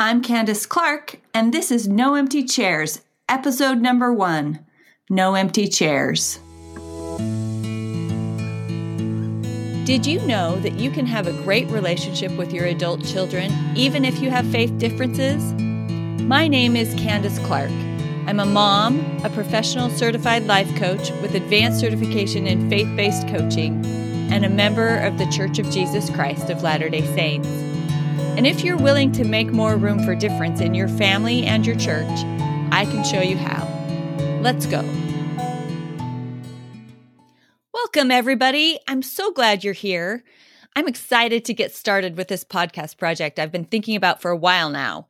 I'm Candice Clark, and this is No Empty Chairs, episode number 1, No Empty Chairs. Did you know that you can have a great relationship with your adult children, even if you have faith differences? My name is Candice Clark. I'm a mom, a professional certified life coach with advanced certification in faith-based coaching, and a member of the Church of Jesus Christ of Latter-day Saints. And if you're willing to make more room for difference in your family and your church, I can show you how. Let's go. Welcome, everybody. I'm so glad you're here. I'm excited to get started with this podcast project I've been thinking about for a while now.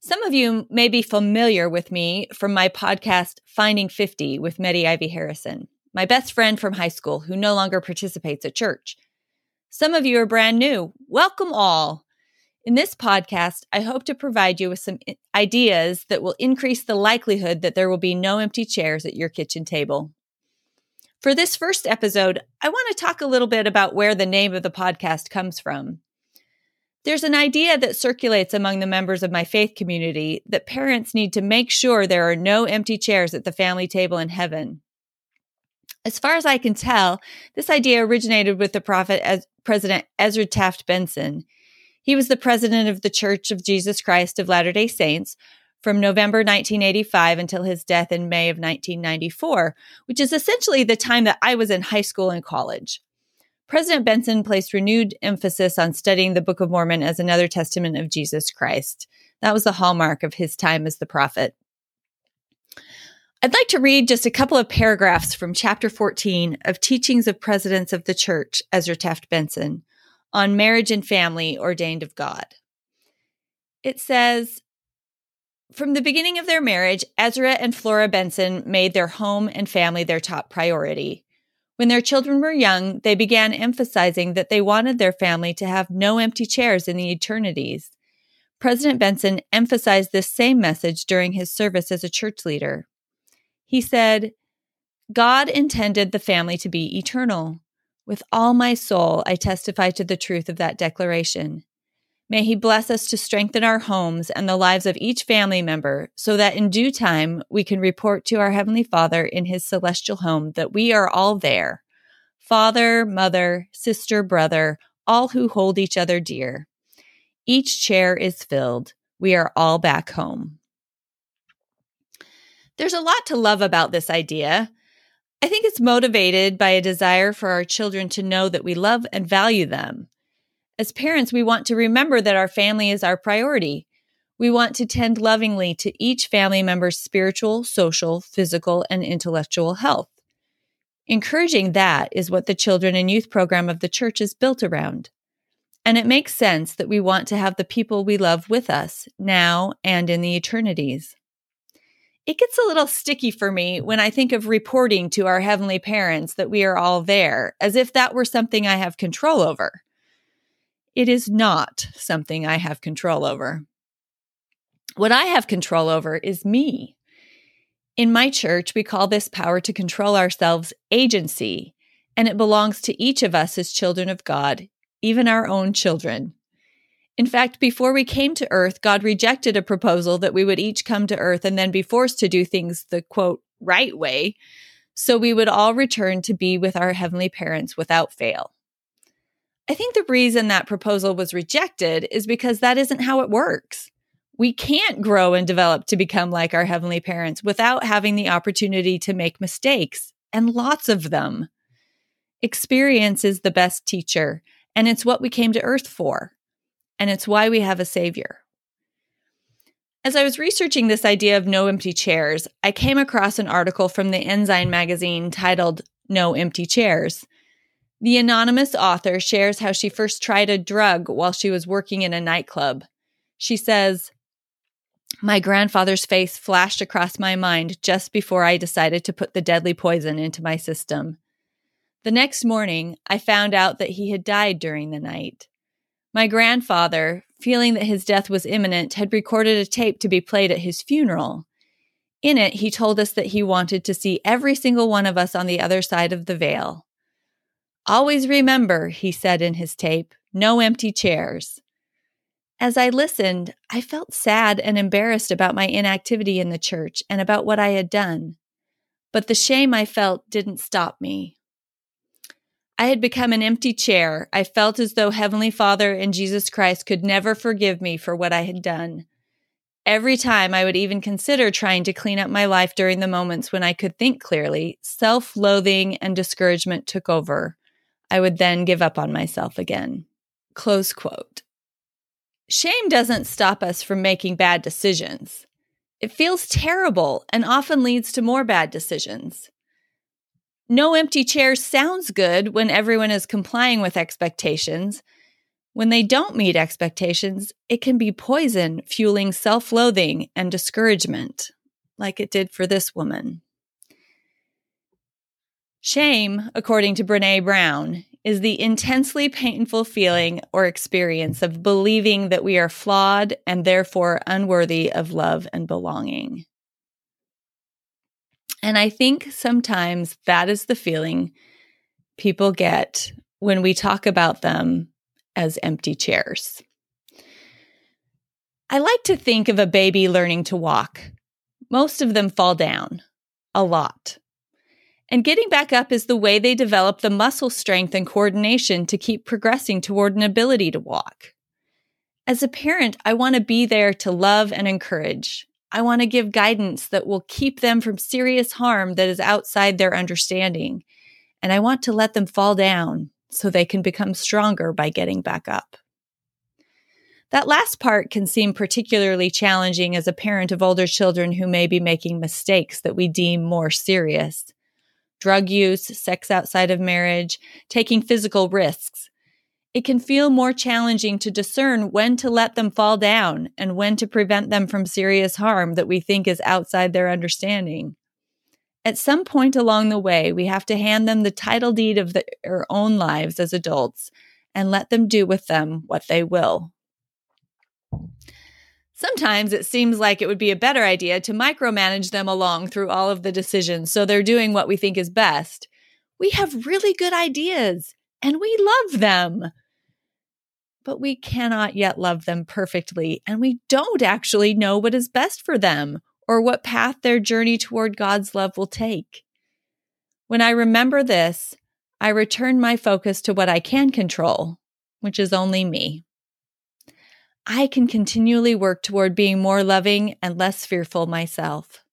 Some of you may be familiar with me from my podcast, Finding 50 with Medi-Ivy Harrison, my best friend from high school who no longer participates at church. Some of you are brand new. Welcome all. In this podcast, I hope to provide you with some ideas that will increase the likelihood that there will be no empty chairs at your kitchen table. For this first episode, I want to talk a little bit about where the name of the podcast comes from. There's an idea that circulates among the members of my faith community that parents need to make sure there are no empty chairs at the family table in heaven. As far as I can tell, this idea originated with the prophet President Ezra Taft Benson. He was the president of the Church of Jesus Christ of Latter-day Saints from November 1985 until his death in May of 1994, which is essentially the time that I was in high school and college. President Benson placed renewed emphasis on studying the Book of Mormon as another testament of Jesus Christ. That was the hallmark of his time as the prophet. I'd like to read just a couple of paragraphs from Chapter 14 of Teachings of Presidents of the Church, Ezra Taft Benson, on marriage and family ordained of God. It says, from the beginning of their marriage, Ezra and Flora Benson made their home and family their top priority. When their children were young, they began emphasizing that they wanted their family to have no empty chairs in the eternities. President Benson emphasized this same message during his service as a church leader. He said, God intended the family to be eternal. With all my soul, I testify to the truth of that declaration. May he bless us to strengthen our homes and the lives of each family member so that in due time we can report to our Heavenly Father in his celestial home that we are all there, father, mother, sister, brother, all who hold each other dear. Each chair is filled. We are all back home. There's a lot to love about this idea. I think it's motivated by a desire for our children to know that we love and value them. As parents, we want to remember that our family is our priority. We want to tend lovingly to each family member's spiritual, social, physical, and intellectual health. Encouraging that is what the Children and Youth Program of the Church is built around. And it makes sense that we want to have the people we love with us now and in the eternities. It gets a little sticky for me when I think of reporting to our heavenly parents that we are all there, as if that were something I have control over. It is not something I have control over. What I have control over is me. In my church, we call this power to control ourselves agency, and it belongs to each of us as children of God, even our own children. In fact, before we came to earth, God rejected a proposal that we would each come to earth and then be forced to do things the, quote, right way, so we would all return to be with our heavenly parents without fail. I think the reason that proposal was rejected is because that isn't how it works. We can't grow and develop to become like our heavenly parents without having the opportunity to make mistakes, and lots of them. Experience is the best teacher, and it's what we came to earth for. And it's why we have a savior. As I was researching this idea of no empty chairs, I came across an article from the Ensign magazine titled No Empty Chairs. The anonymous author shares how she first tried a drug while she was working in a nightclub. She says, my grandfather's face flashed across my mind just before I decided to put the deadly poison into my system. The next morning, I found out that he had died during the night. My grandfather, feeling that his death was imminent, had recorded a tape to be played at his funeral. In it, he told us that he wanted to see every single one of us on the other side of the veil. Always remember, he said in his tape, no empty chairs. As I listened, I felt sad and embarrassed about my inactivity in the church and about what I had done, but the shame I felt didn't stop me. I had become an empty chair. I felt as though Heavenly Father and Jesus Christ could never forgive me for what I had done. Every time I would even consider trying to clean up my life during the moments when I could think clearly, self-loathing and discouragement took over. I would then give up on myself again." Close quote. Shame doesn't stop us from making bad decisions. It feels terrible and often leads to more bad decisions. No empty chairs sounds good when everyone is complying with expectations. When they don't meet expectations, it can be poison, fueling self-loathing and discouragement, like it did for this woman. Shame, according to Brené Brown, is the intensely painful feeling or experience of believing that we are flawed and therefore unworthy of love and belonging. And I think sometimes that is the feeling people get when we talk about them as empty chairs. I like to think of a baby learning to walk. Most of them fall down, a lot. And getting back up is the way they develop the muscle strength and coordination to keep progressing toward an ability to walk. As a parent, I want to be there to love and encourage. I want to give guidance that will keep them from serious harm that is outside their understanding. And I want to let them fall down so they can become stronger by getting back up. That last part can seem particularly challenging as a parent of older children who may be making mistakes that we deem more serious. Drug use, sex outside of marriage, taking physical risks. It can feel more challenging to discern when to let them fall down and when to prevent them from serious harm that we think is outside their understanding. At some point along the way, we have to hand them the title deed of their own lives as adults and let them do with them what they will. Sometimes it seems like it would be a better idea to micromanage them along through all of the decisions so they're doing what we think is best. We have really good ideas, and we love them. But we cannot yet love them perfectly, and we don't actually know what is best for them or what path their journey toward God's love will take. When I remember this, I return my focus to what I can control, which is only me. I can continually work toward being more loving and less fearful myself.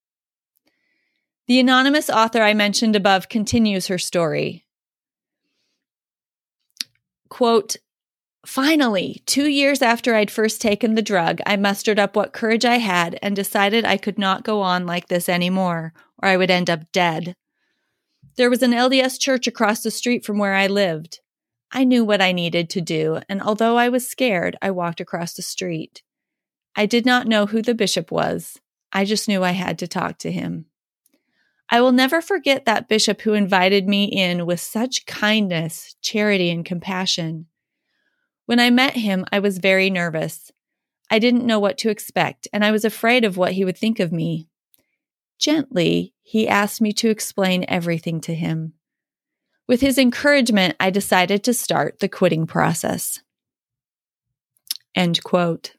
The anonymous author I mentioned above continues her story. Quote, "Finally, 2 years after I'd first taken the drug, I mustered up what courage I had and decided I could not go on like this anymore, or I would end up dead. There was an LDS church across the street from where I lived. I knew what I needed to do, and although I was scared, I walked across the street. I did not know who the bishop was. I just knew I had to talk to him. I will never forget that bishop who invited me in with such kindness, charity, and compassion. When I met him, I was very nervous. I didn't know what to expect, and I was afraid of what he would think of me. Gently, he asked me to explain everything to him. With his encouragement, I decided to start the quitting process." End quote.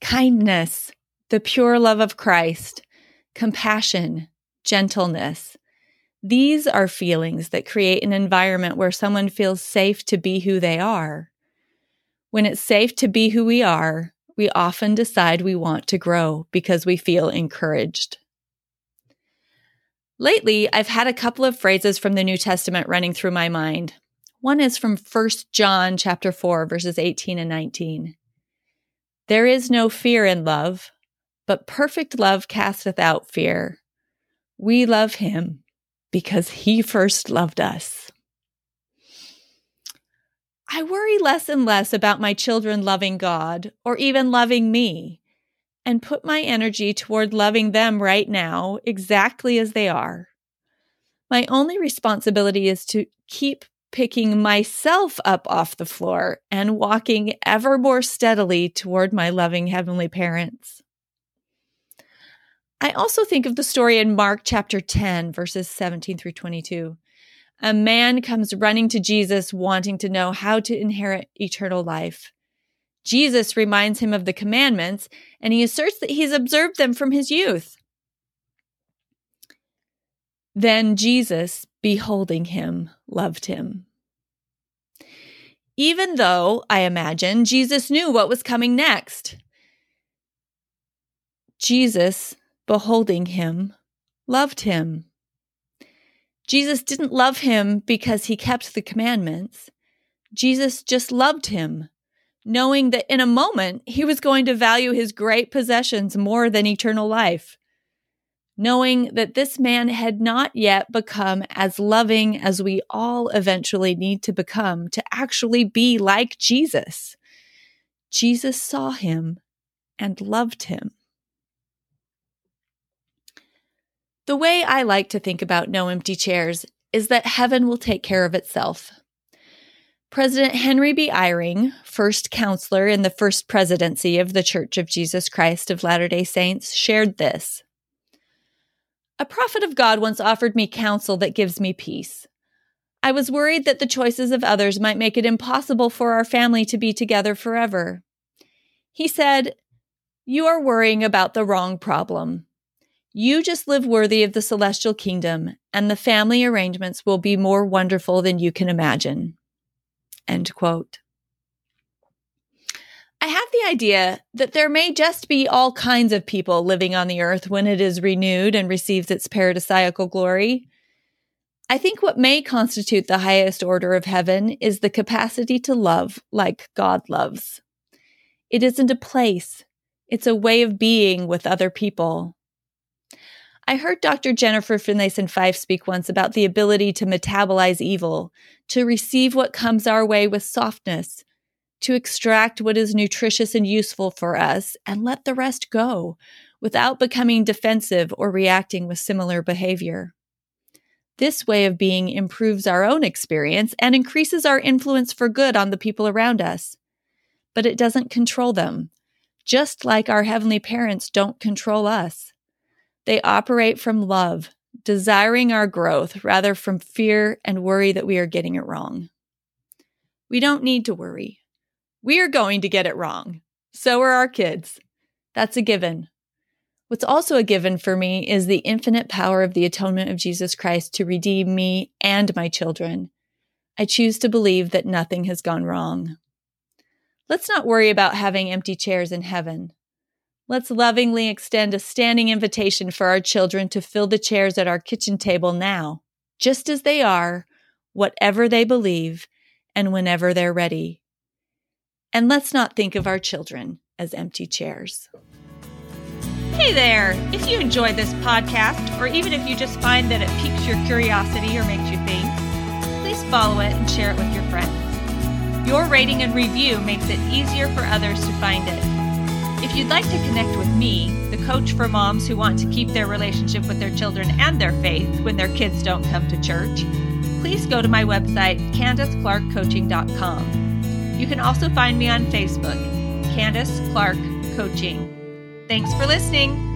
Kindness, the pure love of Christ, compassion, gentleness. These are feelings that create an environment where someone feels safe to be who they are. When it's safe to be who we are, we often decide we want to grow because we feel encouraged. Lately, I've had a couple of phrases from the New Testament running through my mind. One is from 1 John chapter 4, verses 18 and 19. "There is no fear in love, but perfect love casteth out fear. We love him because he first loved us." I worry less and less about my children loving God or even loving me, and put my energy toward loving them right now exactly as they are. My only responsibility is to keep picking myself up off the floor and walking ever more steadily toward my loving heavenly parents. I also think of the story in Mark chapter 10, verses 17 through 22. A man comes running to Jesus wanting to know how to inherit eternal life. Jesus reminds him of the commandments, and he asserts that he's observed them from his youth. Then Jesus, beholding him, loved him. Even though, I imagine, Jesus knew what was coming next, Jesus, beholding him, loved him. Jesus didn't love him because he kept the commandments. Jesus just loved him, knowing that in a moment he was going to value his great possessions more than eternal life, knowing that this man had not yet become as loving as we all eventually need to become to actually be like Jesus. Jesus saw him and loved him. The way I like to think about No Empty Chairs is that heaven will take care of itself. President Henry B. Eyring, first counselor in the first presidency of the Church of Jesus Christ of Latter-day Saints, shared this. "A prophet of God once offered me counsel that gives me peace. I was worried that the choices of others might make it impossible for our family to be together forever. He said, 'You are worrying about the wrong problem. You just live worthy of the celestial kingdom, and the family arrangements will be more wonderful than you can imagine.'" End quote. I have the idea that there may just be all kinds of people living on the earth when it is renewed and receives its paradisiacal glory. I think what may constitute the highest order of heaven is the capacity to love like God loves. It isn't a place. It's a way of being with other people. I heard Dr. Jennifer Finlayson Fife speak once about the ability to metabolize evil, to receive what comes our way with softness, to extract what is nutritious and useful for us, and let the rest go without becoming defensive or reacting with similar behavior. This way of being improves our own experience and increases our influence for good on the people around us. But it doesn't control them, just like our heavenly parents don't control us. They operate from love, desiring our growth rather from fear and worry that we are getting it wrong. We don't need to worry. We are going to get it wrong. So are our kids. That's a given. What's also a given for me is the infinite power of the atonement of Jesus Christ to redeem me and my children. I choose to believe that nothing has gone wrong. Let's not worry about having empty chairs in heaven. Let's lovingly extend a standing invitation for our children to fill the chairs at our kitchen table now, just as they are, whatever they believe, and whenever they're ready. And let's not think of our children as empty chairs. Hey there! If you enjoy this podcast, or even if you just find that it piques your curiosity or makes you think, please follow it and share it with your friends. Your rating and review makes it easier for others to find it. If you'd like to connect with me, the coach for moms who want to keep their relationship with their children and their faith when their kids don't come to church, please go to my website, CandiceClarkCoaching.com. You can also find me on Facebook, Candice Clark Coaching. Thanks for listening.